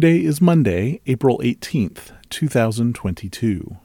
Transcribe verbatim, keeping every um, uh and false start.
Today is Monday, April eighteenth, two thousand twenty-two.